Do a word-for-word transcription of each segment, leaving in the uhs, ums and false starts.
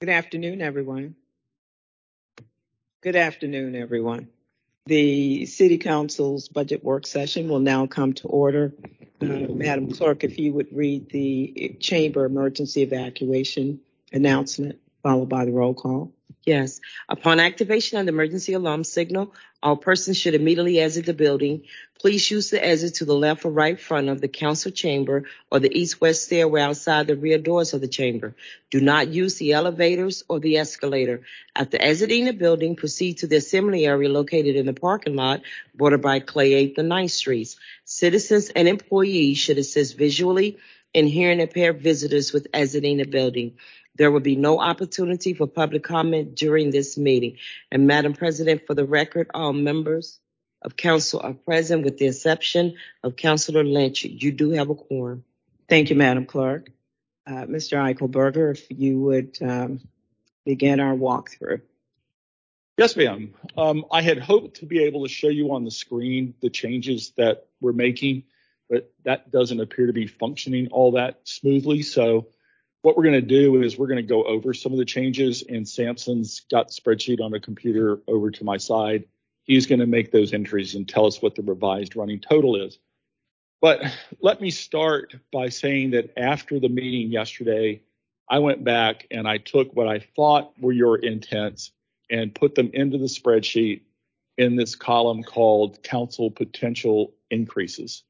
Good afternoon, everyone. Good afternoon, everyone. The City Council's budget work session will now come to order. Uh, Madam Clerk, if you would read the Chamber Emergency Evacuation announcement, followed by the roll call. Yes. Upon activation of the emergency alarm signal, all persons should immediately exit the building. Please use the exit to the left or right front of the council chamber or the east-west stairway outside the rear doors of the chamber. Do not use the elevators or the escalator. After exiting the building, proceed to the assembly area located in the parking lot bordered by Clay eighth and ninth Streets. Citizens and employees should assist visually and hearing impaired visitors with exiting the building. There will be no opportunity for public comment during this meeting. And Madam President, for the record, all members of council are present with the exception of Councilor Lynch. You do have a quorum. Thank you, Madam Clerk. Uh, Mister Eichelberger, if you would um, begin our walkthrough. Yes, ma'am. Um, I had hoped to be able to show you on the screen the changes that we're making, but that doesn't appear to be functioning all that smoothly. So what we're going to do is we're going to go over some of the changes, and Samson's got the spreadsheet on a computer over to my side. He's going to make those entries and tell us what the revised running total is. But let me start by saying that after the meeting yesterday, I went back and I took what I thought were your intents and put them into the spreadsheet in this column called Council Potential Increases.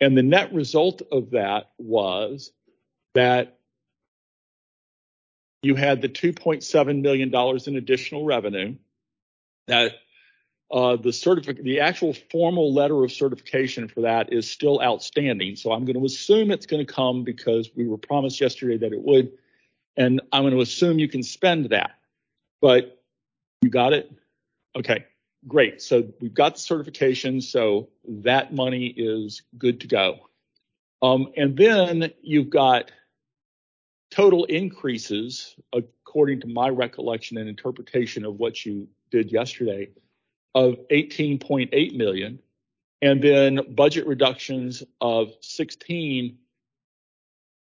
And the net result of that was that you had the two point seven million dollars in additional revenue that uh, the certific- the actual formal letter of certification for that is still outstanding. So I'm going to assume it's going to come because we were promised yesterday that it would. And I'm going to assume you can spend that. But you got it? Okay, great. So we've got the certification. So that money is good to go. Um, and then you've got total increases, according to my recollection and interpretation of what you did yesterday, of eighteen point eight million, and then budget reductions of sixteen.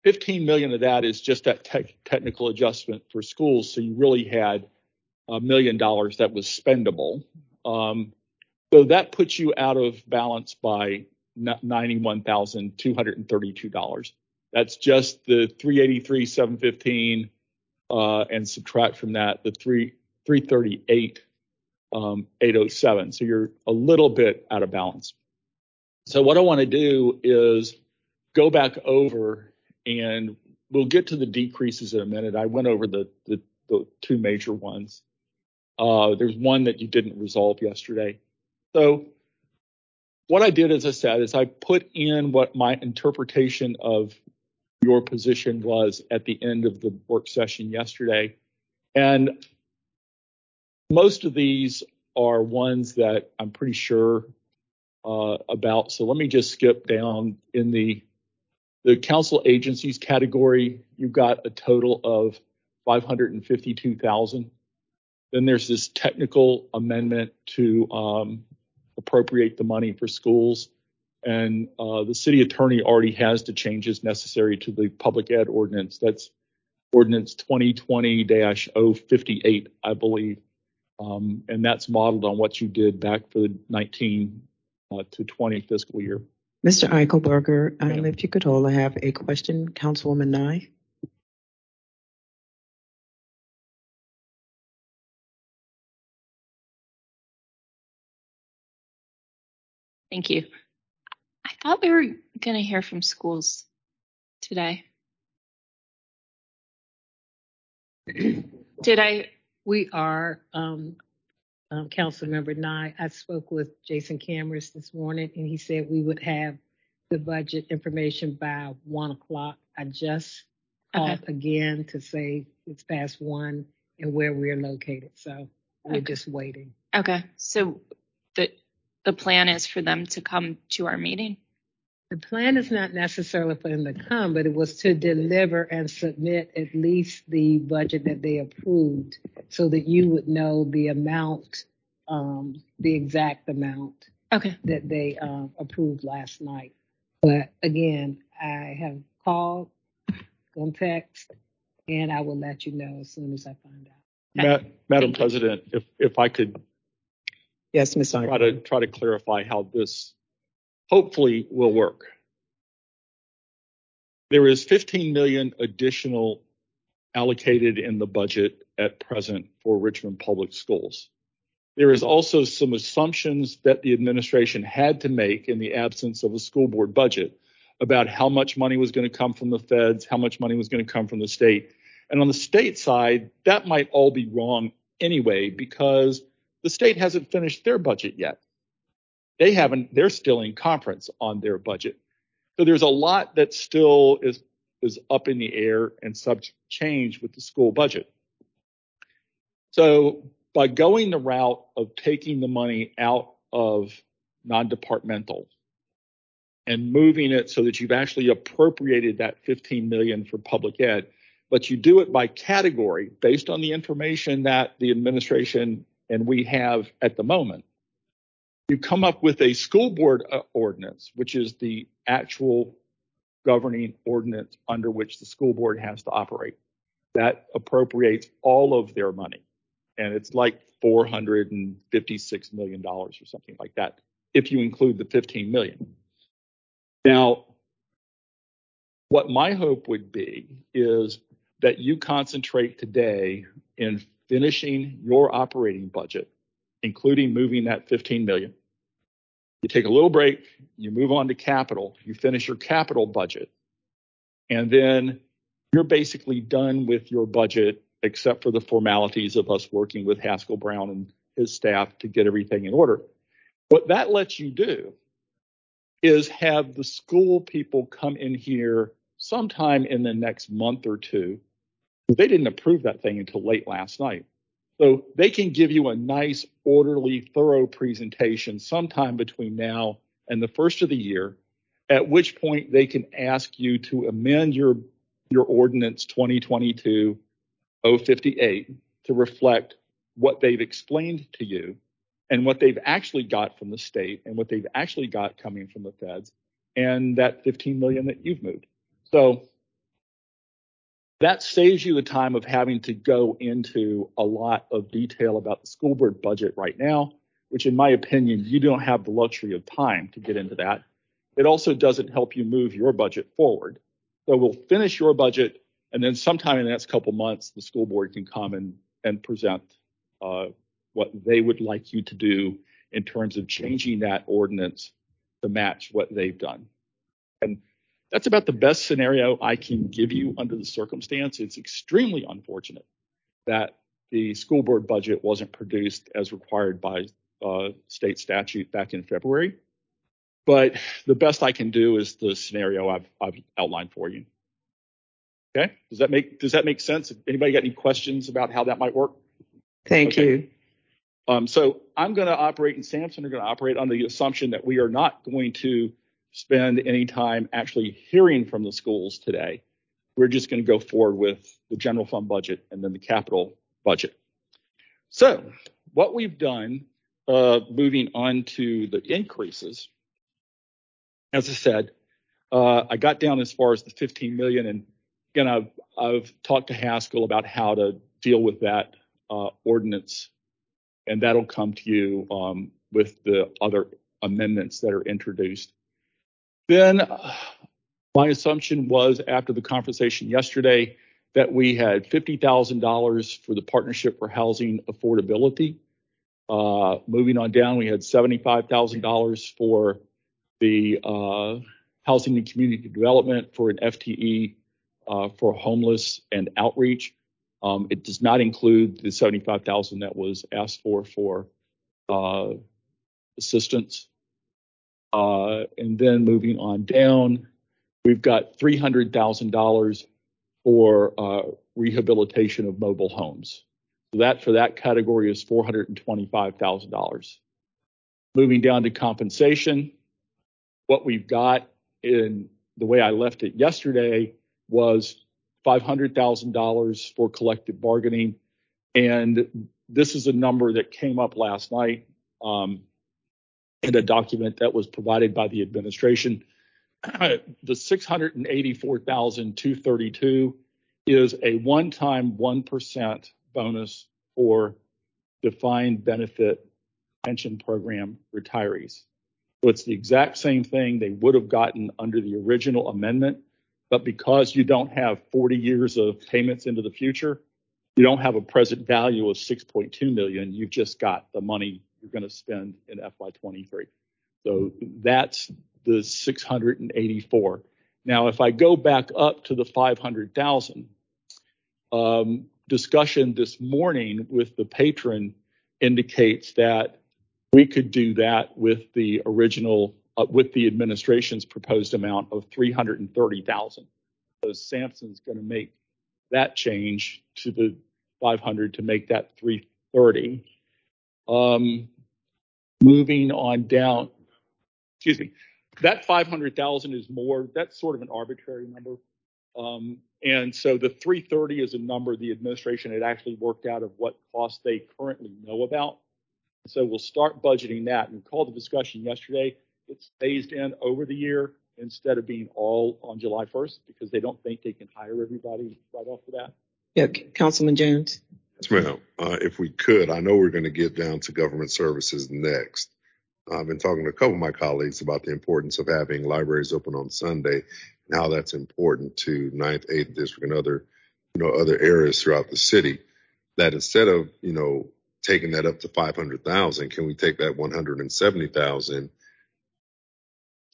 fifteen million of that is just that tech, technical adjustment for schools. So you really had a million dollars that was spendable. Um, so that puts you out of balance by ninety-one thousand two hundred thirty-two dollars. That's just the three eighty-three, seven fifteen, uh, and subtract from that the three thirty-eight, um, eight oh seven. So you're a little bit out of balance. So what I want to do is go back over, and we'll get to the decreases in a minute. I went over the the, the two major ones. Uh, there's one that you didn't resolve yesterday. So what I did, as I said, is I put in what my interpretation of your position was at the end of the work session yesterday. And most of these are ones that I'm pretty sure uh, about. So let me just skip down in the the council agencies category. You've got a total of five hundred fifty-two thousand dollars. Then there's this technical amendment to um, appropriate the money for schools. And uh, the city attorney already has the changes necessary to the public ed ordinance. That's ordinance twenty twenty dash oh fifty-eight, I believe. Um, and that's modeled on what you did back for the nineteen uh, to twenty fiscal year. Mister Eichelberger, um, if you could all have a question, Councilwoman Nye. Thank you. I thought we were going to hear from schools today. Did I? We are, um, um, Councilmember Nye. I spoke with Jason Camras this morning, and he said we would have the budget information by one o'clock. I just called okay. again to say it's past one and where we're located. So we're okay. just waiting. Okay. So the The plan is for them to come to our meeting? The plan is not necessarily for them to come, but it was to deliver and submit at least the budget that they approved so that you would know the amount, um, the exact amount okay. that they uh, approved last night. But again, I have called, gone text, and I will let you know as soon as I find out. Ma- Madam President, if if I could, yes, Miz Try to try to clarify how this hopefully will work. There is fifteen million additional allocated in the budget at present for Richmond Public Schools. There is also some assumptions that the administration had to make in the absence of a school board budget about how much money was going to come from the feds, how much money was going to come from the state. And on the state side, that might all be wrong anyway, because the state hasn't finished their budget yet. They haven't, they're still in conference on their budget. So there's a lot that still is, is up in the air and subject to change with the school budget. So by going the route of taking the money out of non-departmental and moving it so that you've actually appropriated that fifteen million dollars for public ed, but you do it by category based on the information that the administration and we have at the moment, you come up with a school board ordinance, which is the actual governing ordinance under which the school board has to operate. That appropriates all of their money. And it's like four hundred fifty-six million dollars or something like that, if you include the fifteen million dollars. Now, what my hope would be is that you concentrate today in finishing your operating budget, including moving that fifteen million dollars. You take a little break, you move on to capital, you finish your capital budget, and then you're basically done with your budget except for the formalities of us working with Haskell Brown and his staff to get everything in order. What that lets you do is have the school people come in here sometime in the next month or two. They didn't approve that thing until late last night. So they can give you a nice, orderly, thorough presentation sometime between now and the first of the year, at which point they can ask you to amend your, your ordinance twenty twenty-two oh fifty-eight to reflect what they've explained to you and what they've actually got from the state and what they've actually got coming from the feds and that fifteen million dollars that you've moved. So that saves you the time of having to go into a lot of detail about the school board budget right now, which in my opinion, you don't have the luxury of time to get into that. It also doesn't help you move your budget forward. So we'll finish your budget, and then sometime in the next couple months, the school board can come and, and present uh, what they would like you to do in terms of changing that ordinance to match what they've done. And that's about the best scenario I can give you under the circumstance. It's extremely unfortunate that the school board budget wasn't produced as required by uh, state statute back in February. But the best I can do is the scenario I've, I've outlined for you. Okay. Does that make, does that make sense? Anybody got any questions about how that might work? Thank okay. you. Um, so I'm going to operate, and Samson are going to operate under the assumption that we are not going to spend any time actually hearing from the schools today. We're just going to go forward with the general fund budget and then the capital budget. So what we've done, uh, moving on to the increases, as I said, uh, I got down as far as the fifteen million and Again, I've, I've talked to Haskell about how to deal with that uh, ordinance, and that'll come to you um, with the other amendments that are introduced. Then uh, my assumption was after the conversation yesterday that we had fifty thousand dollars for the Partnership for Housing Affordability. Uh, moving on down, we had seventy-five thousand dollars for the uh, Housing and Community Development for an F T E Uh, for homeless and outreach. Um, it does not include the seventy-five thousand that was asked for for uh, assistance. Uh, and then moving on down, we've got three hundred thousand dollars for uh, rehabilitation of mobile homes. So that for that category is four hundred twenty-five thousand dollars. Moving down to compensation, what we've got in the way I left it yesterday was five hundred thousand dollars for collective bargaining. And this is a number that came up last night um, in a document that was provided by the administration. The six hundred eighty-four thousand two hundred thirty-two is a one-time one percent bonus for defined benefit pension program retirees. So it's the exact same thing they would have gotten under the original amendment, but because you don't have forty years of payments into the future, you don't have a present value of six point two million. You've just got the money you're going to spend in F Y twenty-three. So that's the six hundred eighty-four. Now, if I go back up to the five hundred thousand, um, discussion this morning with the patron indicates that we could do that with the original, uh, with the administration's proposed amount of three hundred thirty thousand. So Samson's going to make that change to the five hundred to make that three thirty. Um, moving on down, excuse me, that five hundred thousand is more, that's sort of an arbitrary number. Um, and so the three thirty is a number the administration had actually worked out of what costs they currently know about. So we'll start budgeting that. We called the discussion yesterday. It's phased in over the year instead of being all on July first because they don't think they can hire everybody right off the bat. Yeah, Councilman Jones. Yes, ma'am. Uh, if we could, I know we're going to get down to government services next. I've been talking to a couple of my colleagues about the importance of having libraries open on Sunday and how that's important to ninth, eighth district and other, you know, other areas throughout the city. That instead of, you know, taking that up to five hundred thousand, can we take that one hundred seventy thousand,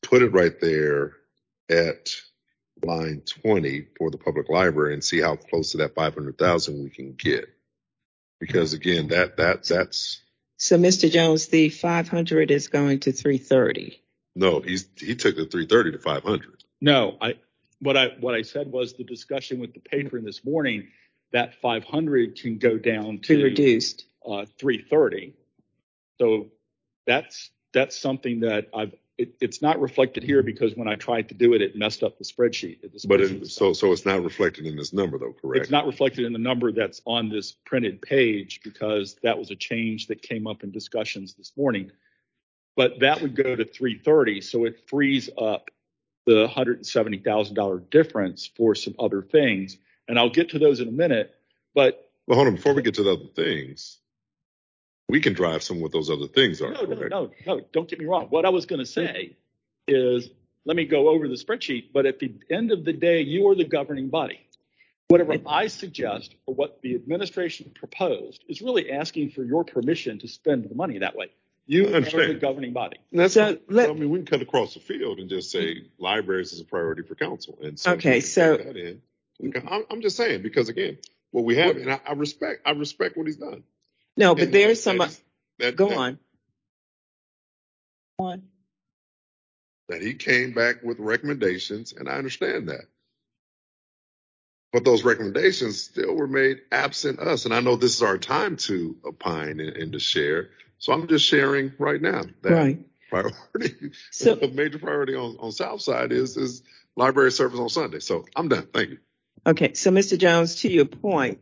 put it right there at line twenty for the public library and see how close to that five hundred thousand we can get? Because again, that, that, that's, So, Mister Jones, the five hundred is going to three thirty. No, he's, he took the three thirty to five hundred. No, I what I what I said was the discussion with the patron this morning that five hundred can go down to, to reduced uh, three thirty. So that's that's something that I've it, it's not reflected here because when I tried to do it, it messed up the spreadsheet. The spreadsheet but it, so so it's not reflected in this number, though, correct? It's not reflected in the number that's on this printed page because that was a change that came up in discussions this morning. But that would go to three thirty, so it frees up the one hundred seventy thousand dollars difference for some other things. And I'll get to those in a minute. But well, hold on. Before we get to the other things, we can drive some of what those other things are. No, no, right? no, no. Don't get me wrong. What I was going to say is let me go over the spreadsheet. But at the end of the day, you are the governing body. Whatever I suggest or what the administration proposed is really asking for your permission to spend the money that way. You are the governing body. That's so not, let, I mean, we can cut across the field and just say libraries is a priority for council. And so okay, so that in. I'm, I'm just saying because again, what we have, and I, I respect, I respect what he's done. No, but and there's that, some. That, that, go that, on. On. That he came back with recommendations, and I understand that. But those recommendations still were made absent us, and I know this is our time to opine and, and to share. So I'm just sharing right now that right. priority, so, a major priority on, on Southside is, is library service on Sunday. So I'm done. Thank you. Okay. So, Mister Jones, to your point,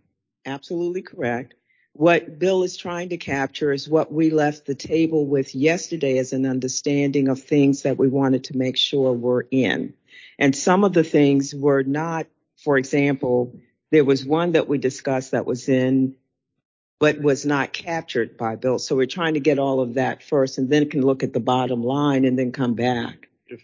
absolutely correct. What Bill is trying to capture is what we left the table with yesterday as an understanding of things that we wanted to make sure were in. And some of the things were not, for example, there was one that we discussed that was in but was not captured by Bill. So we're trying to get all of that first and then can look at the bottom line and then come back. If,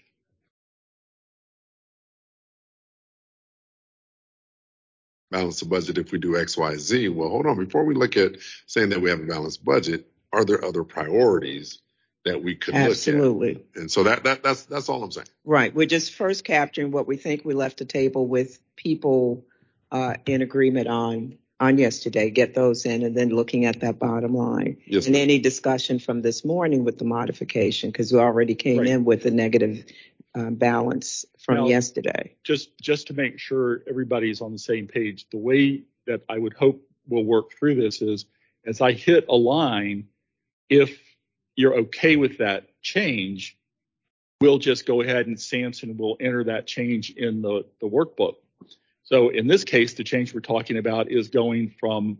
balance the budget if we do X, Y, Z. Well, hold on. Before we look at saying that we have a balanced budget, are there other priorities that we could Absolutely. Look at? Absolutely. And so that, that that's that's all I'm saying. Right. We're just first capturing what we think we left the table with people uh, in agreement on. on yesterday, get those in, and then looking at that bottom line. Yes, and ma'am. Any discussion from this morning with the modification, because we already came right. in with a negative uh, balance from now, yesterday. Just just to make sure everybody's on the same page, the way that I would hope we'll work through this is, as I hit a line, if you're okay with that change, we'll just go ahead and Samson will enter that change in the, the workbook. So in this case, the change we're talking about is going from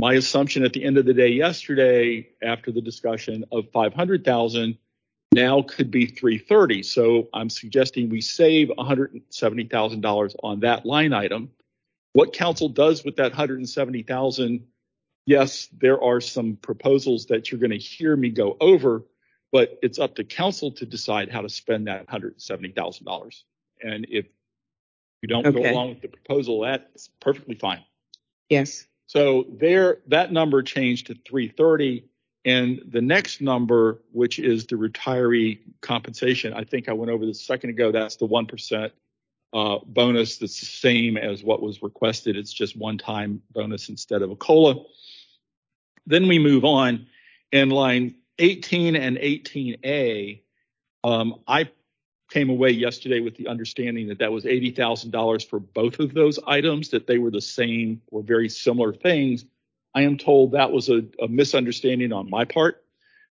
my assumption at the end of the day yesterday after the discussion of five hundred thousand now could be three thirty. So I'm suggesting we save one hundred seventy thousand dollars on that line item What council does with that one hundred seventy thousand, yes, there are some proposals that you're going to hear me go over, but it's up to council to decide how to spend that one hundred seventy thousand dollars. And if you don't okay. go along with the proposal, that's perfectly fine. Yes. So there, that number changed to three thirty, and the next number, which is the retiree compensation, I think I went over this a second ago. That's the one percent uh, bonus. That's the same as what was requested. It's just one-time bonus instead of a COLA. Then we move on, and line eighteen and eighteen A, um, I came away yesterday with the understanding that that was eighty thousand dollars for both of those items, that they were the same or very similar things. I am told that was a, a misunderstanding on my part,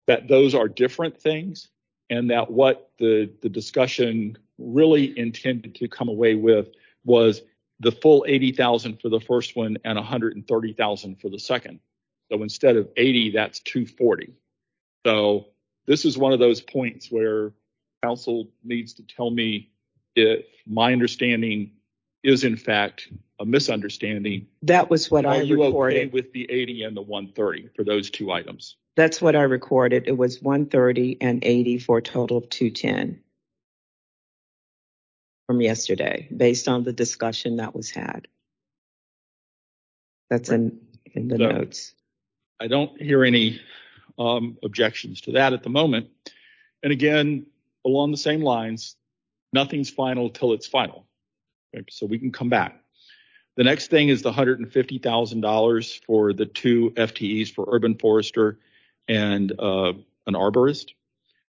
that those are different things, and that what the, the discussion really intended to come away with was the full eighty thousand dollars for the first one and one hundred thirty thousand dollars for the second. So instead of eighty, that's two hundred forty. So this is one of those points where council needs to tell me if my understanding is, in fact, a misunderstanding. That was what I recorded. Are you okay with the eighty and the one hundred thirty for those two items? That's what I recorded. It was one hundred thirty and eighty for a total of two hundred ten from yesterday, based on the discussion that was had. That's right. in, in the so, notes. I don't hear any um, objections to that at the moment. And again, along the same lines, nothing's final till it's final. Okay, so we can come back. The next thing is the one hundred fifty thousand dollars for the two F T Es for urban forester and uh, an arborist.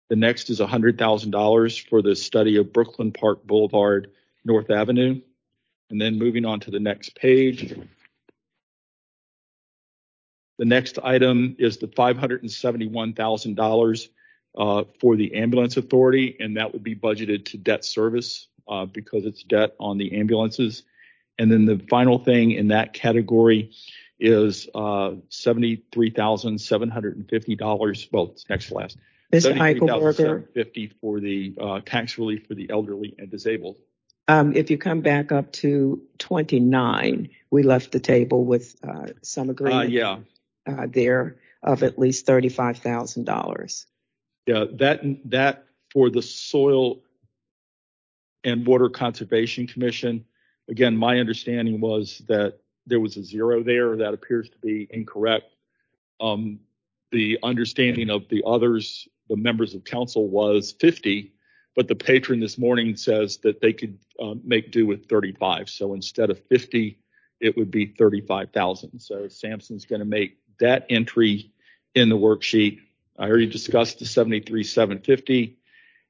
The next is one hundred thousand dollars for the study of Brooklyn Park Boulevard, North Avenue. And then moving on to the next page. The next item is the five hundred seventy-one thousand dollars Uh, for the ambulance authority, and that would be budgeted to debt service uh, because it's debt on the ambulances. And then the final thing in that category is uh, seventy-three thousand seven hundred fifty dollars. Well, it's next to last. Mister Eichelberger, fifty for the uh, tax relief for the elderly and disabled. Um, if you come back up to twenty-nine, we left the table with uh, some agreement uh, yeah. uh, there of at least thirty-five thousand dollars. Yeah, that that for the Soil and Water Conservation Commission, again, my understanding was that there was a zero there. That appears to be incorrect. Um, the understanding of the others, the members of council, was fifty, but the patron this morning says that they could uh, make do with thirty-five. So instead of fifty, it would be thirty-five thousand. So Samson's going to make that entry in the worksheet. I already discussed the seventy-three thousand seven hundred fifty,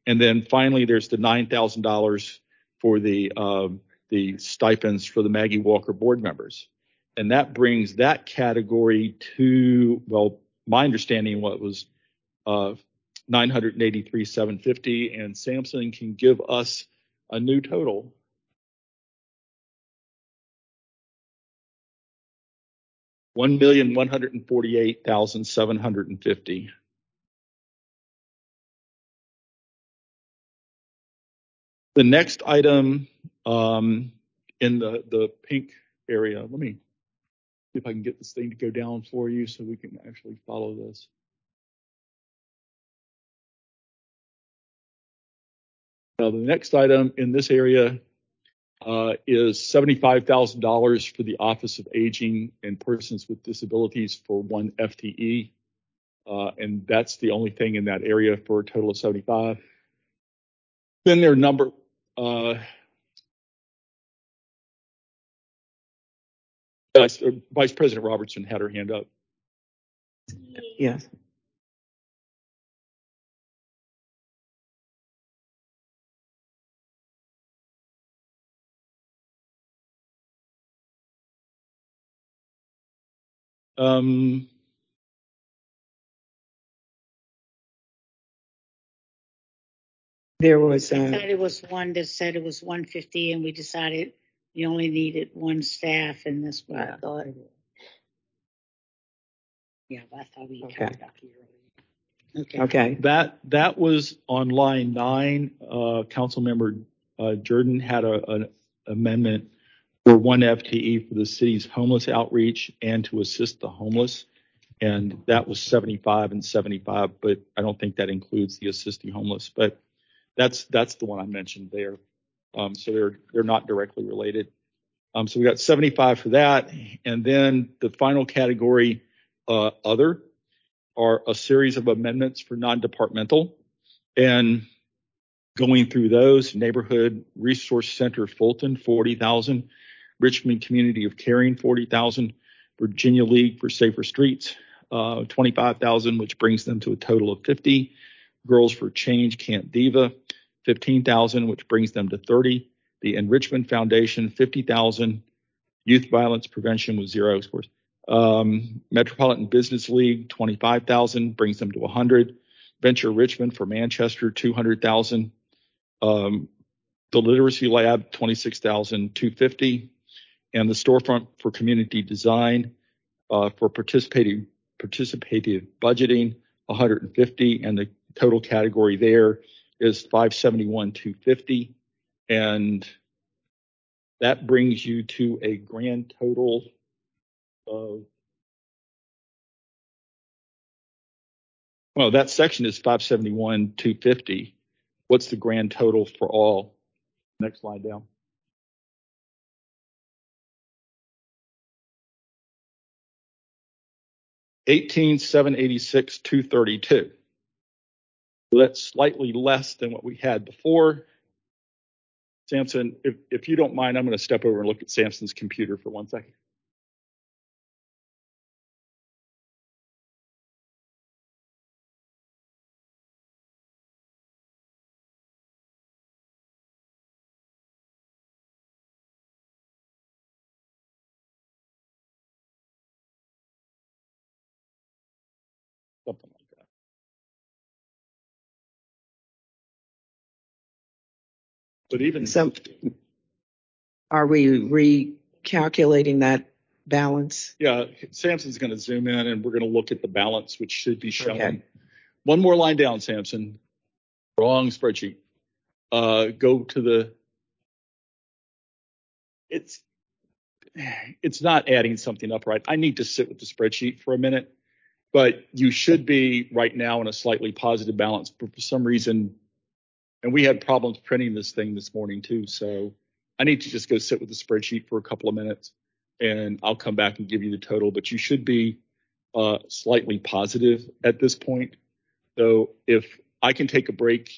and then finally there's the nine thousand dollars for the um, the stipends for the Maggie Walker board members, and that brings that category to, well, my understanding what was uh, nine hundred eighty-three thousand seven hundred fifty, and Samson can give us a new total. one million one hundred forty-eight thousand seven hundred fifty. The next item um, in the, the pink area, let me see if I can get this thing to go down for you so we can actually follow this. Now, the next item in this area uh, is seventy-five thousand dollars for the Office of Aging and Persons with Disabilities for one F T E. Uh, and that's the only thing in that area for a total of seventy-five. Then their number. Uh, Vice, Vice President Robertson had her hand up. Yes. Um. There was. Uh, it was one that said it was one hundred fifty, and we decided we only needed one staff, and that's what yeah. I thought. Yeah, I thought we okay. covered that earlier. Okay. Okay. That that was on line nine. Uh, Councilmember uh, Jordan had a, an amendment for one F T E for the city's homeless outreach and to assist the homeless. And that was seventy-five and seventy-five, but I don't think that includes the assisting homeless. But that's that's the one I mentioned there. Um, so they're they're not directly related. Um, so we got seventy-five for that. And then the final category, uh, other, are a series of amendments for non-departmental, and going through those: Neighborhood Resource Center Fulton, forty thousand, Richmond Community of Caring, forty thousand, Virginia League for Safer Streets, uh, twenty-five thousand, which brings them to a total of fifty. Girls for Change Camp Diva, fifteen thousand, which brings them to thirty. The Enrichment Foundation, fifty thousand. Youth Violence Prevention with zero, of course. Um, Metropolitan Business League, twenty-five thousand, brings them to one hundred. Venture Richmond for Manchester, two hundred thousand. Um, the Literacy Lab, twenty-six thousand two hundred fifty. And the Storefront for Community Design, uh, for participating, participative budgeting, one hundred fifty. And the total category there is five hundred seventy-one thousand two hundred fifty. And that brings you to a grand total of, well, that section is five hundred seventy-one thousand two hundred fifty. What's the grand total for all? Next slide down. eighteen thousand seven hundred eighty-six thousand two hundred thirty-two. That's slightly less than what we had before. Samson, if, if you don't mind, I'm going to step over and look at Samson's computer for one second. Something like that. But even some, are we recalculating that balance? Yeah, Samson's going to zoom in and we're going to look at the balance, which should be shown. Okay. One more line down, Samson. Wrong spreadsheet. Uh, go to the. It's it's not adding something up right. I need to sit with the spreadsheet for a minute. But you should be right now in a slightly positive balance. But for some reason, and we had problems printing this thing this morning too. So I need to just go sit with the spreadsheet for a couple of minutes and I'll come back and give you the total. But you should be uh, slightly positive at this point. So if I can take a break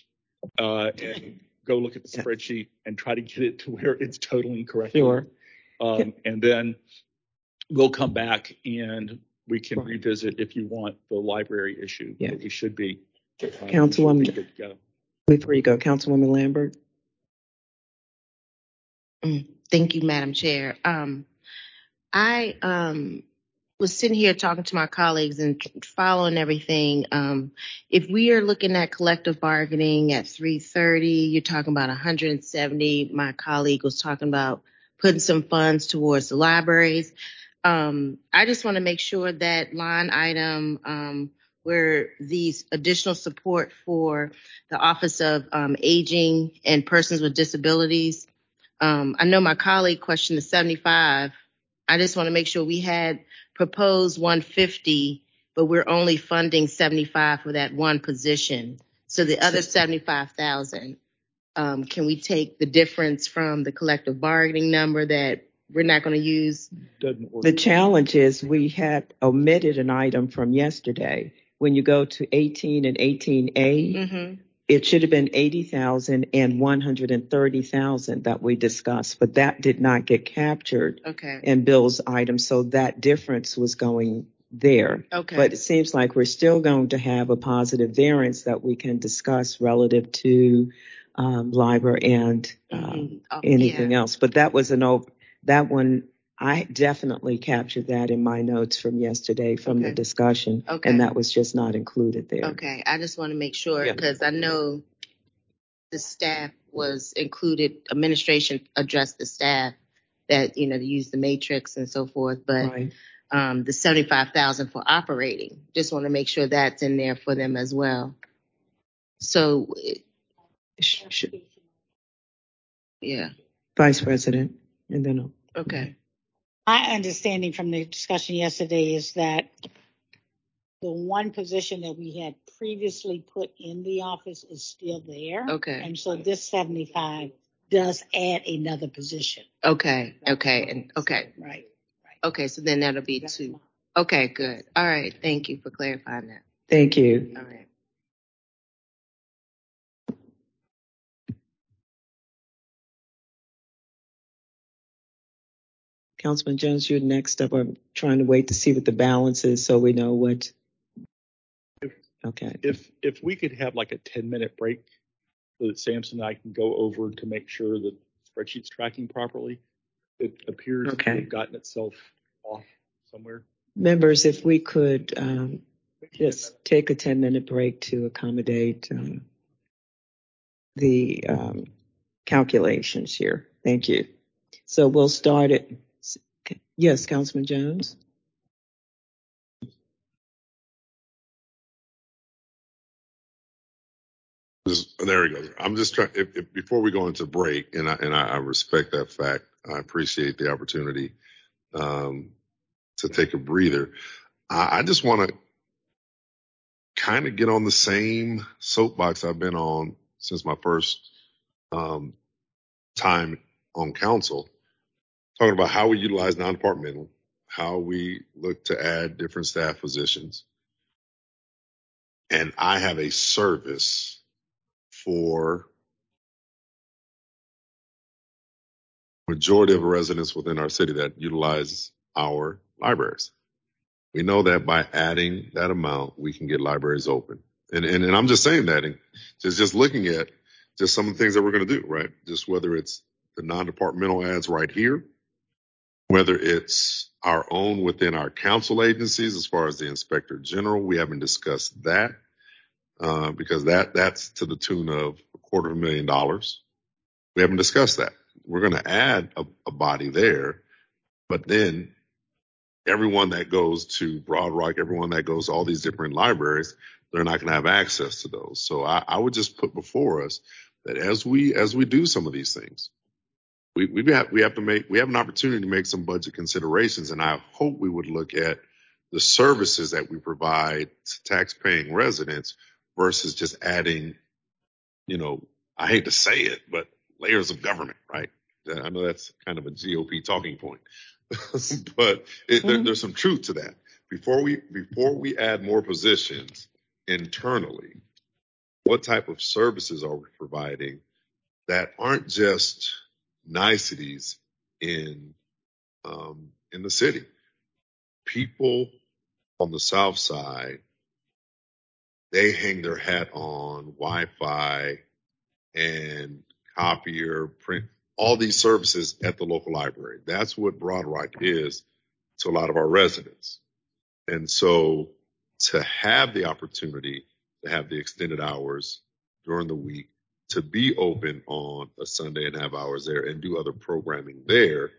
uh, and go look at the spreadsheet and try to get it to where it's totaling correctly. Sure. Um, and then we'll come back and we can revisit, if you want, the library issue. Yeah. But we should be. Um, Councilwoman, should be before you go, Councilwoman Lambert. Thank you, Madam Chair. Um, I um, was sitting here talking to my colleagues and following everything. Um, if we are looking at collective bargaining at three thirty, you're talking about one hundred seventy. My colleague was talking about putting some funds towards the libraries. Um, I just want to make sure that line item um, where these additional support for the Office of um, Aging and Persons with Disabilities. Um, I know my colleague questioned the seventy-five. I just want to make sure we had proposed one hundred fifty, but we're only funding seventy-five for that one position. So the other seventy-five thousand, um, can we take the difference from the collective bargaining number that we're not going to use? The challenge is we had omitted an item from yesterday. When you go to eighteen and eighteen A, mm-hmm. It should have been eighty thousand and one hundred thirty thousand that we discussed, but that did not get captured okay. in Bill's item. So that difference was going there. Okay. But it seems like we're still going to have a positive variance that we can discuss relative to um, LIBOR and um, mm-hmm. oh, anything yeah. else. But that was an over. That one, I definitely captured that in my notes from yesterday from okay. the discussion, okay. and that was just not included there. Okay, I just want to make sure because yeah. I know the staff was included. Administration addressed the staff that, you know, to use the matrix and so forth, but right. um, the seventy-five thousand dollars for operating, just want to make sure that's in there for them as well. So, it, should, yeah. Vice President. And then, Okay. My understanding from the discussion yesterday is that the one position that we had previously put in the office is still there. Okay. And so this seventy-five does add another position. Okay. Okay. And okay. Right. Right. Okay. So then that'll be That's two. Not. Okay. Good. All right. Thank you for clarifying that. Thank you. All right. Councilman Jones, you're next up. I'm trying to wait to see what the balance is so we know what. If, okay. If if we could have like a ten minute break so that Samson and I can go over to make sure that the spreadsheet's tracking properly. It appears okay. to have gotten itself off somewhere. Members, if we could um, just take a ten minute break to accommodate um, the um, calculations here. Thank you. So we'll start at, yes, Councilman Jones. There we go. I'm just trying, if, if, before we go into break, and I, and I respect that fact, I appreciate the opportunity um, to take a breather. I, I just want to kind of get on the same soapbox I've been on since my first um, time on council, talking about how we utilize non-departmental, how we look to add different staff positions. And I have a service for majority of residents within our city that utilize our libraries. We know that by adding that amount, we can get libraries open. And and, and I'm just saying that, and just, just looking at just some of the things that we're going to do, right? Just whether it's the non-departmental ads right here, whether it's our own within our council agencies, as far as the inspector general, we haven't discussed that uh, because that that's to the tune of a quarter of a million dollars. We haven't discussed that. We're going to add a, a body there, but then everyone that goes to Broad Rock, everyone that goes to all these different libraries, they're not going to have access to those. So I, I would just put before us that as we as we do some of these things, We, we have we have to make we have an opportunity to make some budget considerations, and I hope we would look at the services that we provide to tax-paying residents versus just adding, you know, I hate to say it, but layers of government, right? I know that's kind of a G O P talking point, but it, mm-hmm. there, there's some truth to that. Before we before we add more positions internally, what type of services are we providing that aren't just niceties in um, in the city? People on the South Side, they hang their hat on Wi-Fi and copier, print, all these services at the local library. That's what Broad Rock is to a lot of our residents. And so to have the opportunity to have the extended hours during the week, to be open on a Sunday and have hours there and do other programming there,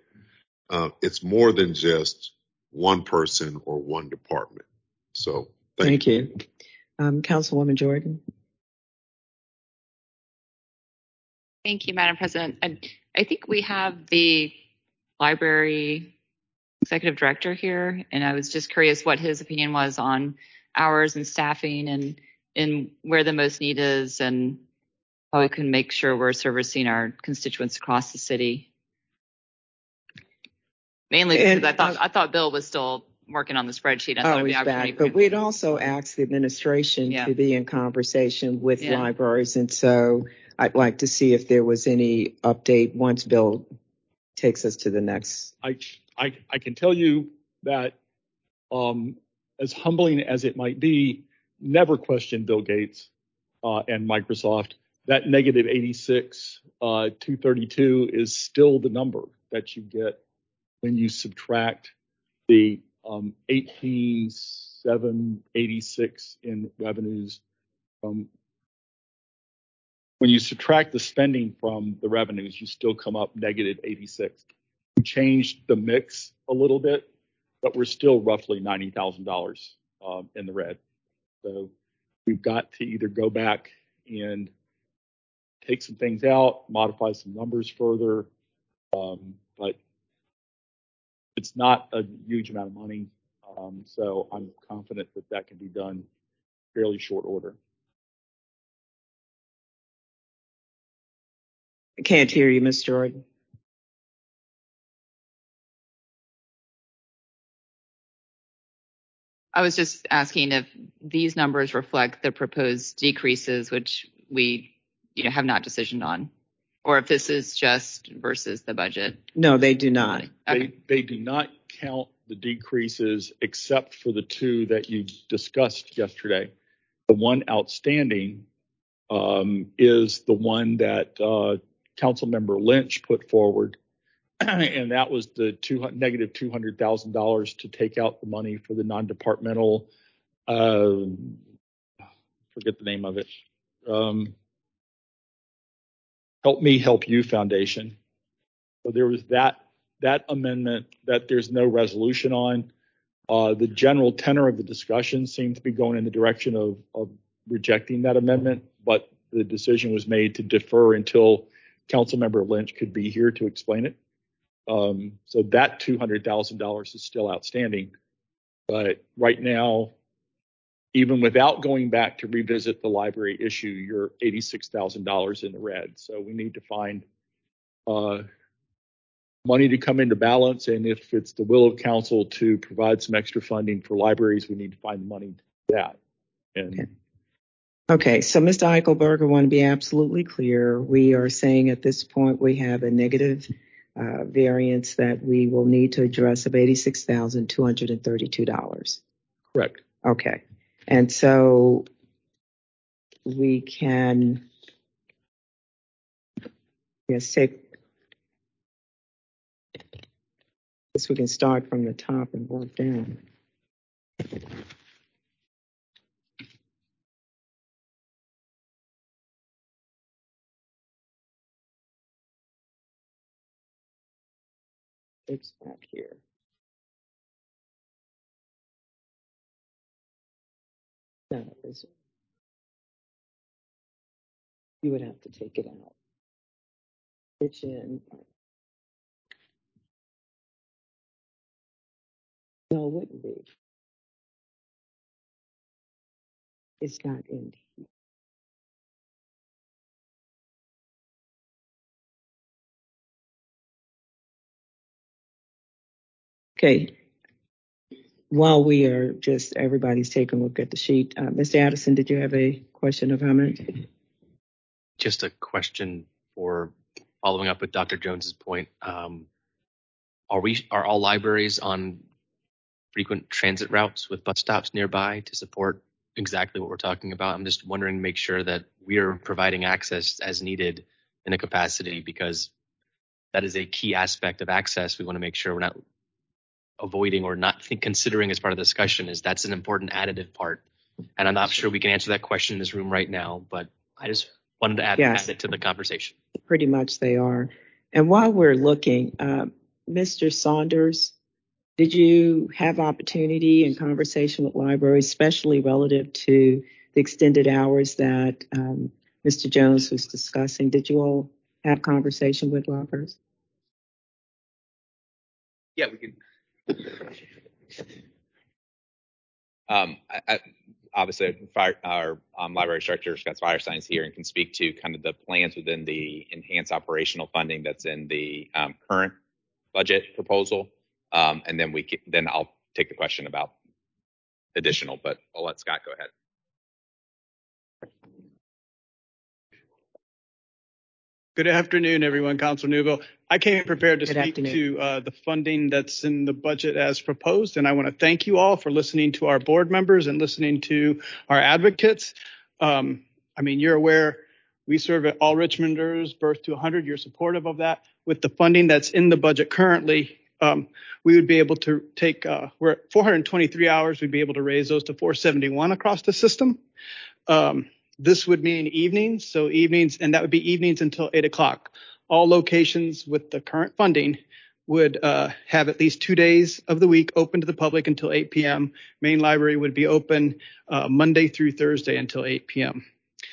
uh, it's more than just one person or one department. So thank, thank you. you. Um, Councilwoman Jordan. Thank you, Madam President. I, I think we have the library executive director here, and I was just curious what his opinion was on hours and staffing and, and where the most need is and how we can make sure we're servicing our constituents across the city. Mainly because and, I thought uh, I thought Bill was still working on the spreadsheet. I thought oh, he's back. But we'd also ask the administration yeah. to be in conversation with yeah. libraries. And so I'd like to see if there was any update once Bill takes us to the next. I I, I can tell you that um, as humbling as it might be, never question Bill Gates uh, and Microsoft. That negative eighty-six, uh, two thirty-two is still the number that you get when you subtract the um, eighteen thousand seven hundred eighty-six in revenues from when you subtract the spending from the revenues, you still come up negative eighty-six. We changed the mix a little bit, but we're still roughly ninety thousand dollars um, in the red. So we've got to either go back and take some things out, modify some numbers further, um, but It's not a huge amount of money, um, so I'm confident that that can be done in fairly short order. I can't hear you, Miz Jordan. I was just asking if these numbers reflect the proposed decreases, which we you know, have not decisioned on, or if this is just versus the budget. No, they do not. Okay. They, they do not count the decreases except for the two that you discussed yesterday. The one outstanding um, is the one that uh, Councilmember Lynch put forward. And that was the two, negative two hundred thousand dollars to take out the money for the non-departmental, uh, forget the name of it, um, Help Me Help You Foundation. So there was that that amendment that there's no resolution on. Uh, the general tenor of the discussion seemed to be going in the direction of, of rejecting that amendment, but the decision was made to defer until Councilmember Lynch could be here to explain it. Um, so that two hundred thousand dollars is still outstanding. But right now, even without going back to revisit the library issue, you're eighty-six thousand dollars in the red. So we need to find uh, money to come into balance. And if it's the will of council to provide some extra funding for libraries, we need to find the money for that. And okay. Okay, so Mister Eichelberger, I want to be absolutely clear. We are saying at this point we have a negative uh, variance that we will need to address of eighty-six thousand two hundred thirty-two dollars. Correct. Okay, and so we can, yes, take, I guess we can start from the top and work down. It's back here. No, is it? You would have to take it out. It's in. No, it wouldn't be. It's not in here. Okay, while we are just, everybody's taking a look at the sheet. Uh, Mister Addison, did you have a question or comment? Just a question for following up with Doctor Jones's point. Um, are we are all libraries on frequent transit routes with bus stops nearby to support exactly what we're talking about? I'm just wondering to make sure that we are providing access as needed in a capacity, because that is a key aspect of access. We want to make sure we're not avoiding or not think, considering as part of the discussion is that's an important additive part. And I'm not sure we can answer that question in this room right now, but I just wanted to add, yes. add it to the conversation. Pretty much they are. And while we're looking, uh, Mister Saunders, did you have opportunity and conversation with libraries, especially relative to the extended hours that um, Mister Jones was discussing? Did you all have conversation with libraries? Yeah, we could. Um, I, I, obviously, fire, our um, library director, Scott Firestein, is here and can speak to kind of the plans within the enhanced operational funding that's in the um, current budget proposal, um, and then we can, then I'll take the question about additional. But I'll let Scott go ahead. Good afternoon, everyone. Councilor Newville. I came prepared to Good speak afternoon. to uh, the funding that's in the budget as proposed, and I want to thank you all for listening to our board members and listening to our advocates. Um, I mean, you're aware we serve all Richmonders, birth to one hundred. You're supportive of that. With the funding that's in the budget currently, um, we would be able to take uh, we're at four hundred twenty-three hours. We'd be able to raise those to four seventy-one across the system. Um, This would mean evenings, so evenings, and that would be evenings until eight o'clock. All locations with the current funding would uh, have at least two days of the week open to the public until eight p.m. Main library would be open uh, Monday through Thursday until eight p.m.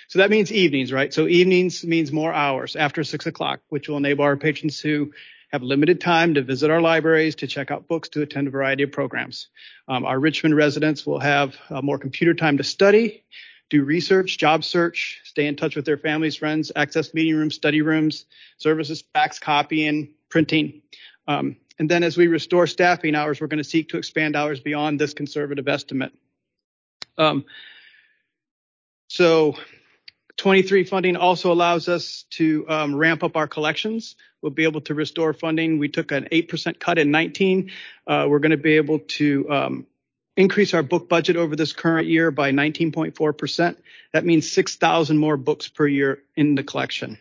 So that means evenings, right? So evenings means more hours after six o'clock, which will enable our patrons who have limited time to visit our libraries, to check out books, to attend a variety of programs. Um, our Richmond residents will have uh, more computer time to study, do research, job search, stay in touch with their families, friends, access meeting rooms, study rooms, services, fax, copying, printing. Um, and then as we restore staffing hours, we're going to seek to expand hours beyond this conservative estimate. Um, so twenty-three funding also allows us to um, ramp up our collections. We'll be able to restore funding. We took an eight percent cut in nineteen. Uh, we're going to be able to um, increase our book budget over this current year by nineteen point four percent. That means six thousand more books per year in the collection.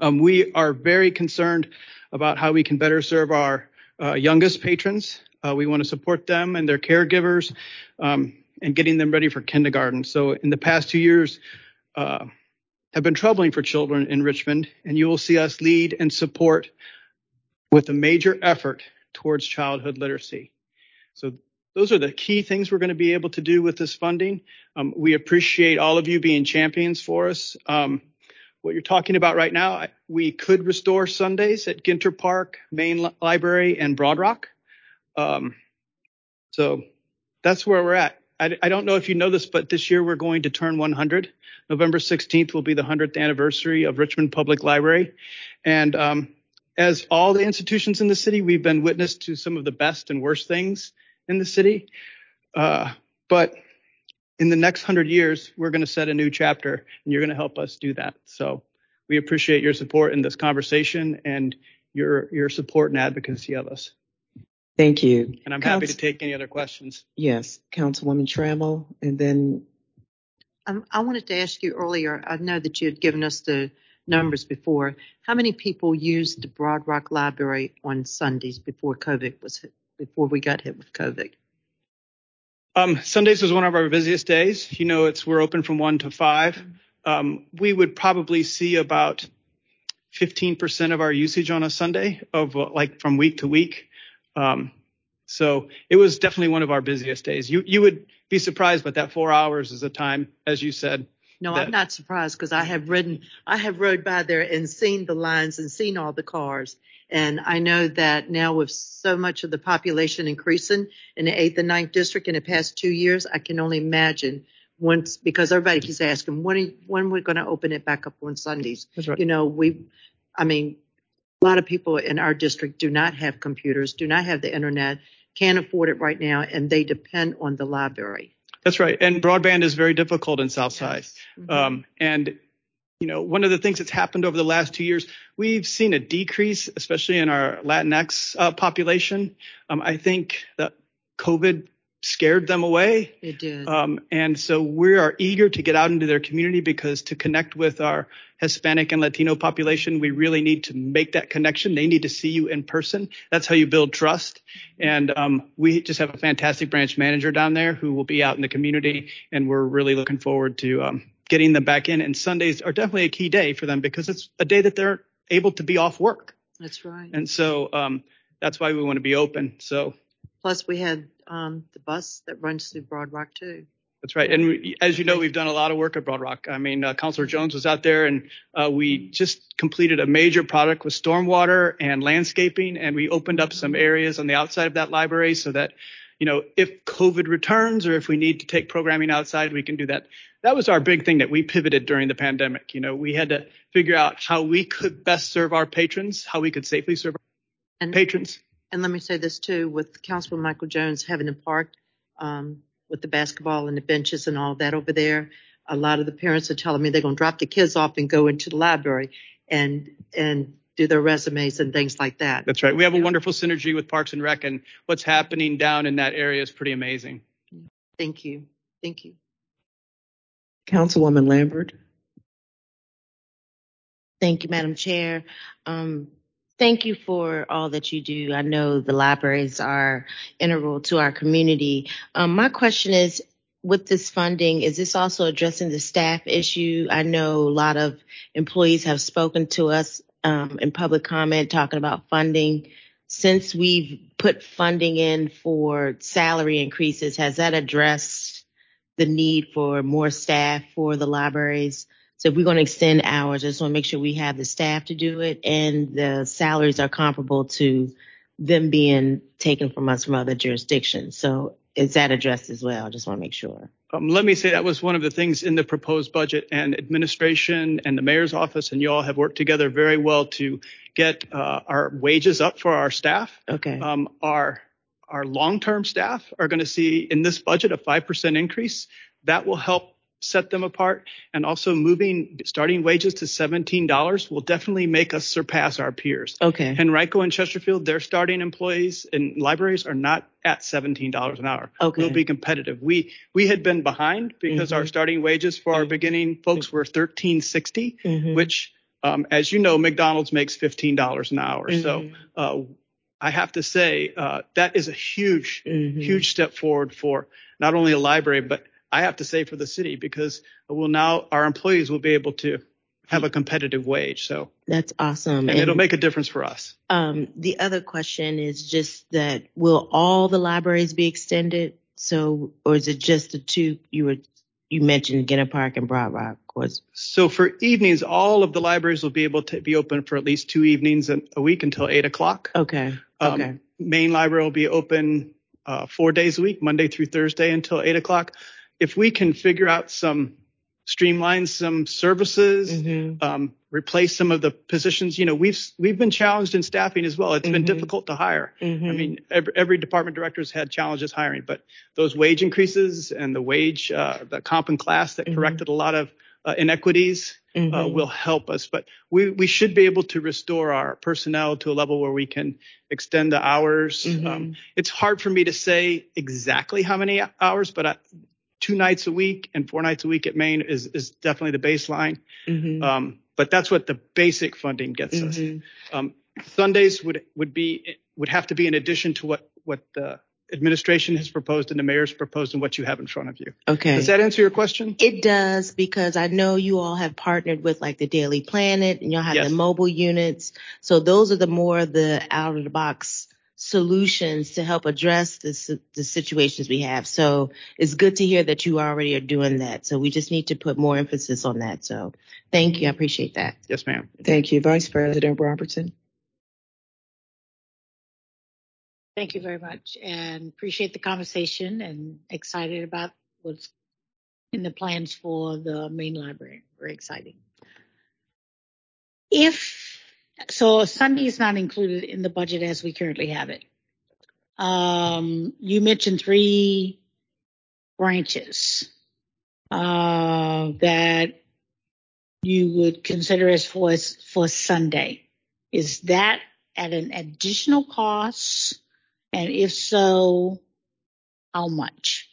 Um, we are very concerned about how we can better serve our uh, youngest patrons. Uh, we want to support them and their caregivers um, and getting them ready for kindergarten. So in the past two years, Uh, have been troubling for children in Richmond, and you will see us lead and support with a major effort towards childhood literacy. So those are the key things we're going to be able to do with this funding. Um, we appreciate all of you being champions for us. Um, what you're talking about right now, we could restore Sundays at Ginter Park, Main Library, and Broad Rock. Um, so that's where we're at. I, I don't know if you know this, but this year we're going to turn one hundred. November sixteenth will be the hundredth anniversary of Richmond Public Library. And um, as all the institutions in the city, we've been witness to some of the best and worst things in the city. Uh, but in the next one hundred years, we're going to set a new chapter, and you're going to help us do that. So we appreciate your support in this conversation and your your support and advocacy of us. Thank you. And I'm Council- happy to take any other questions. Yes, Councilwoman Trammell, and then. Um, I wanted to ask you earlier, I know that you had given us the numbers before. How many people used the Broad Rock Library on Sundays before COVID was hit, before we got hit with COVID? Um, Sundays was one of our busiest days. You know, it's we're open from one to five. Um, we would probably see about fifteen percent of our usage on a Sunday of like from week to week. Um, so it was definitely one of our busiest days. You, you would be surprised, but that four hours is a time, as you said. No, I'm not surprised because I have ridden, I have rode by there and seen the lines and seen all the cars. And I know that now with so much of the population increasing in the eighth and ninth district in the past two years, I can only imagine once, because everybody keeps asking, when are, when we're going to open it back up on Sundays? That's right. You know, we, I mean, a lot of people in our district do not have computers, do not have the internet, can't afford it right now, and they depend on the library. That's right. And broadband is very difficult in Southside. Yes. Mm-hmm. Um, and, you know, one of the things that's happened over the last two years, we've seen a decrease, especially in our Latinx uh, population. Um, I think that COVID scared them away. It did. Um, and so we are eager to get out into their community because to connect with our Hispanic and Latino population, we really need to make that connection. They need to see you in person. That's how you build trust. And um, we just have a fantastic branch manager down there who will be out in the community. And we're really looking forward to um, getting them back in. And Sundays are definitely a key day for them because it's a day that they're able to be off work. That's right. And so um, that's why we want to be open. So plus we had um, the bus that runs through Broad Rock, too. That's right. And we, as you know, we've done a lot of work at Broad Rock. I mean, uh, Councilor Jones was out there and uh, we just completed a major project with stormwater and landscaping. And we opened up some areas on the outside of that library so that, you know, if COVID returns or if we need to take programming outside, we can do that. That was our big thing that we pivoted during the pandemic. You know, we had to figure out how we could best serve our patrons, how we could safely serve our patrons. And let me say this, too, with Councilman Michael Jones having a park um, with the basketball and the benches and all that over there, a lot of the parents are telling me they're going to drop the kids off and go into the library and and do their resumes and things like that. That's right. We have a wonderful synergy with Parks and Rec, and what's happening down in that area is pretty amazing. Thank you. Thank you. Councilwoman Lambert. Thank you, Madam Chair. Um Thank you for all that you do. I know the libraries are integral to our community. Um, my question is, with this funding, is this also addressing the staff issue? I know a lot of employees have spoken to us um, in public comment talking about funding. Since we've put funding in for salary increases, has that addressed the need for more staff for the libraries? So if we're going to extend hours, I just want to make sure we have the staff to do it and the salaries are comparable to them being taken from us from other jurisdictions. So is that addressed as well? I just want to make sure. Um, let me say that was one of the things in the proposed budget, and administration and the mayor's office and you all have worked together very well to get uh, our wages up for our staff. Okay. Um, our our long-term staff are going to see in this budget a five percent increase. That will help set them apart, and also moving starting wages to seventeen dollars will definitely make us surpass our peers. Okay. Henrico and Chesterfield, their starting employees in libraries are not at seventeen dollars an hour. Okay. We'll be competitive. We we had been behind because mm-hmm. our starting wages for our mm-hmm. beginning folks were thirteen sixty, mm-hmm. which, um, as you know, McDonald's makes fifteen dollars an hour. Mm-hmm. So uh, I have to say uh, that is a huge, mm-hmm. huge step forward for not only a library, but I have to say for the city, because we'll now our employees will be able to have a competitive wage. So that's awesome. And, and it'll make a difference for us. Um, the other question is just that will all the libraries be extended? So or is it just the two you were you mentioned, Ginter Park and Broad Rock? Was. So for evenings, all of the libraries will be able to be open for at least two evenings a week until eight o'clock. OK. Um, okay. Main library will be open uh, four days a week, Monday through Thursday until eight o'clock. If we can figure out some streamline some services, mm-hmm. um, replace some of the positions, you know, we've we've been challenged in staffing as well. It's mm-hmm. been difficult to hire. Mm-hmm. I mean, every, every department director's had challenges hiring, but those wage increases and the wage, uh, the comp and class that mm-hmm. corrected a lot of uh, inequities mm-hmm. uh, will help us. But we, we should be able to restore our personnel to a level where we can extend the hours. Mm-hmm. Um, it's hard for me to say exactly how many hours, but I. Two nights a week and four nights a week at Maine is, is definitely the baseline. Mm-hmm. Um, but that's what the basic funding gets mm-hmm. us. Um, Sundays would, would be, would have to be in addition to what, what the administration has proposed and the mayor's proposed and what you have in front of you. Okay. Does that answer your question? It does, because I know you all have partnered with like the Daily Planet and y'all have yes. the mobile units. So those are the more the out of the box solutions to help address the, the situations we have. So it's good to hear that you already are doing that. So we just need to put more emphasis on that. So thank you. I appreciate that. Yes, ma'am. Thank you. Vice President Robertson. Thank you very much, and appreciate the conversation and excited about what's in the plans for the main library. Very exciting. If So Sunday is not included in the budget as we currently have it. Um, you mentioned three branches uh, that you would consider as for for Sunday. Is that at an additional cost? And if so, how much?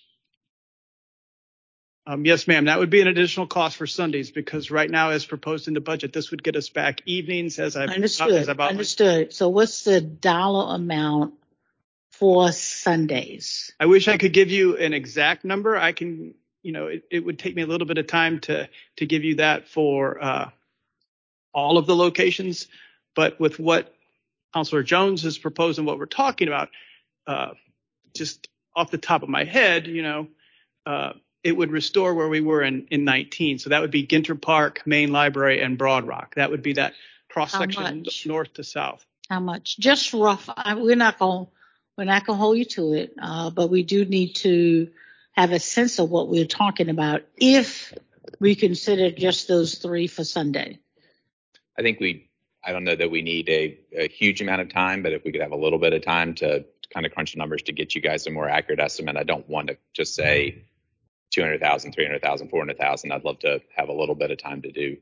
Um, yes, ma'am. That would be an additional cost for Sundays, because right now, as proposed in the budget, this would get us back evenings, as I've understood. As I've understood. So what's the dollar amount for Sundays? I wish I could give you an exact number. I can, you know, it, it would take me a little bit of time to to give you that for uh, all of the locations. But with what Councilor Jones has proposed and what we're talking about, uh, just off the top of my head, you know, uh, it would restore where we were in, in nineteen. So that would be Ginter Park, Main Library, and Broad Rock. That would be that cross-section north to south. How much? Just rough. I, we're not going we're not going to hold you to it, uh, but we do need to have a sense of what we're talking about if we consider just those three for Sunday. I think we – I don't know that we need a, a huge amount of time, but if we could have a little bit of time to kind of crunch the numbers to get you guys a more accurate estimate. I don't want to just say – two hundred thousand, three hundred thousand, four hundred thousand. I'd love to have a little bit of time to do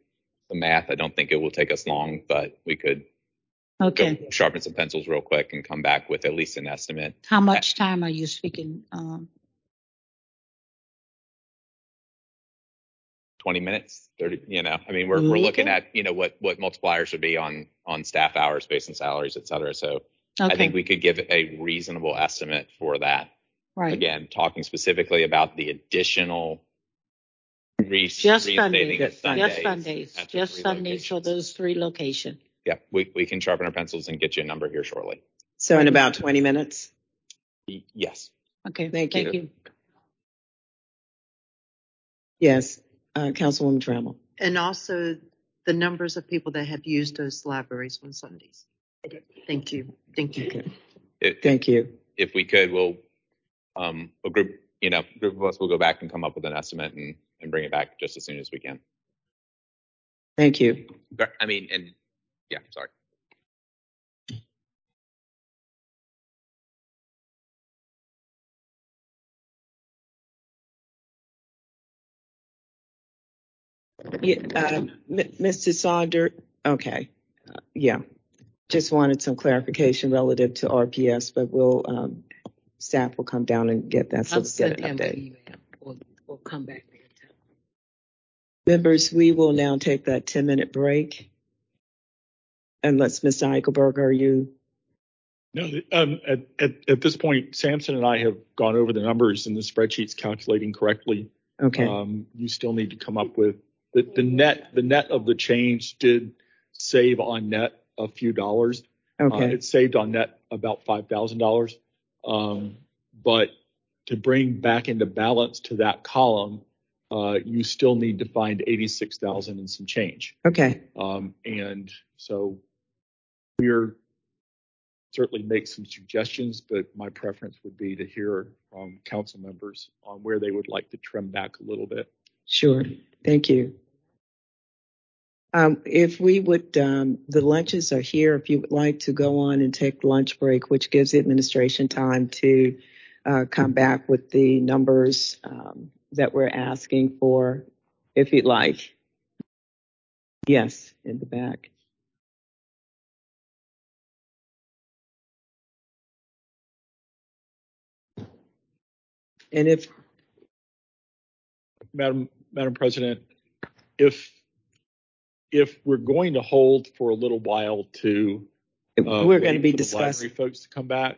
the math. I don't think it will take us long, but we could okay. sharpen some pencils real quick and come back with at least an estimate. How much time are you speaking? Um, twenty minutes, thirty, you know, I mean, we're we're looking at, you know, what, what multipliers would be on, on staff hours based on salaries, et cetera. So okay. I think we could give a reasonable estimate for that. Right. Again, talking specifically about the additional re- just Sundays, just Sundays, just Sundays for those three locations. Yeah, we we can sharpen our pencils and get you a number here shortly. So in about twenty minutes? Y- yes. Okay. Thank you. Thank you. Yes, uh, Councilwoman Trammell. and also the numbers of people that have used those libraries on Sundays. Okay. Thank you. Thank you. Okay. It, Thank you. If we could, we'll um, a group, you know, a group of us will go back and come up with an estimate and, and bring it back just as soon as we can. Thank you. I mean, and yeah, sorry. Yeah, uh, Mister Saunders, okay, uh, yeah, just wanted some clarification relative to R P S, but we'll, um, staff will come down and get that, so we'll get an update. We'll, we'll come back later. Members, we will now take that ten-minute break, unless Mister Eichelberger, are you? No, um, at, at, at this point, Samson and I have gone over the numbers, and the spreadsheet's calculating correctly. Okay. Um, you still need to come up with The, the net the net of the change did save on net a few dollars. Okay. Uh, it saved on net about five thousand dollars. Um, but to bring back into balance to that column, uh, you still need to find eighty-six thousand dollars and some change. Okay. Um, and so we're certainly make some suggestions, but my preference would be to hear from council members on where they would like to trim back a little bit. Sure. Thank you. Um, if we would, um, the lunches are here. If you would like to go on and take lunch break, which gives the administration time to uh, come back with the numbers um, that we're asking for, if you'd like. Yes, in the back. And if, Madam. Madam President, if if we're going to hold for a little while to uh, we're going to be discussing folks to come back,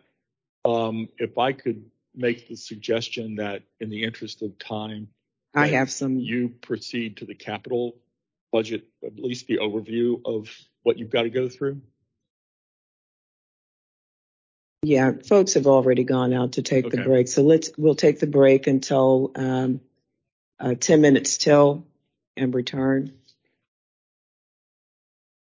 um, if I could make the suggestion that in the interest of time, I have some. You proceed to the capital budget, at least the overview of what you've got to go through. Yeah, folks have already gone out to take okay. the break, so let's we'll take the break until. Um, Uh, ten minutes till and return.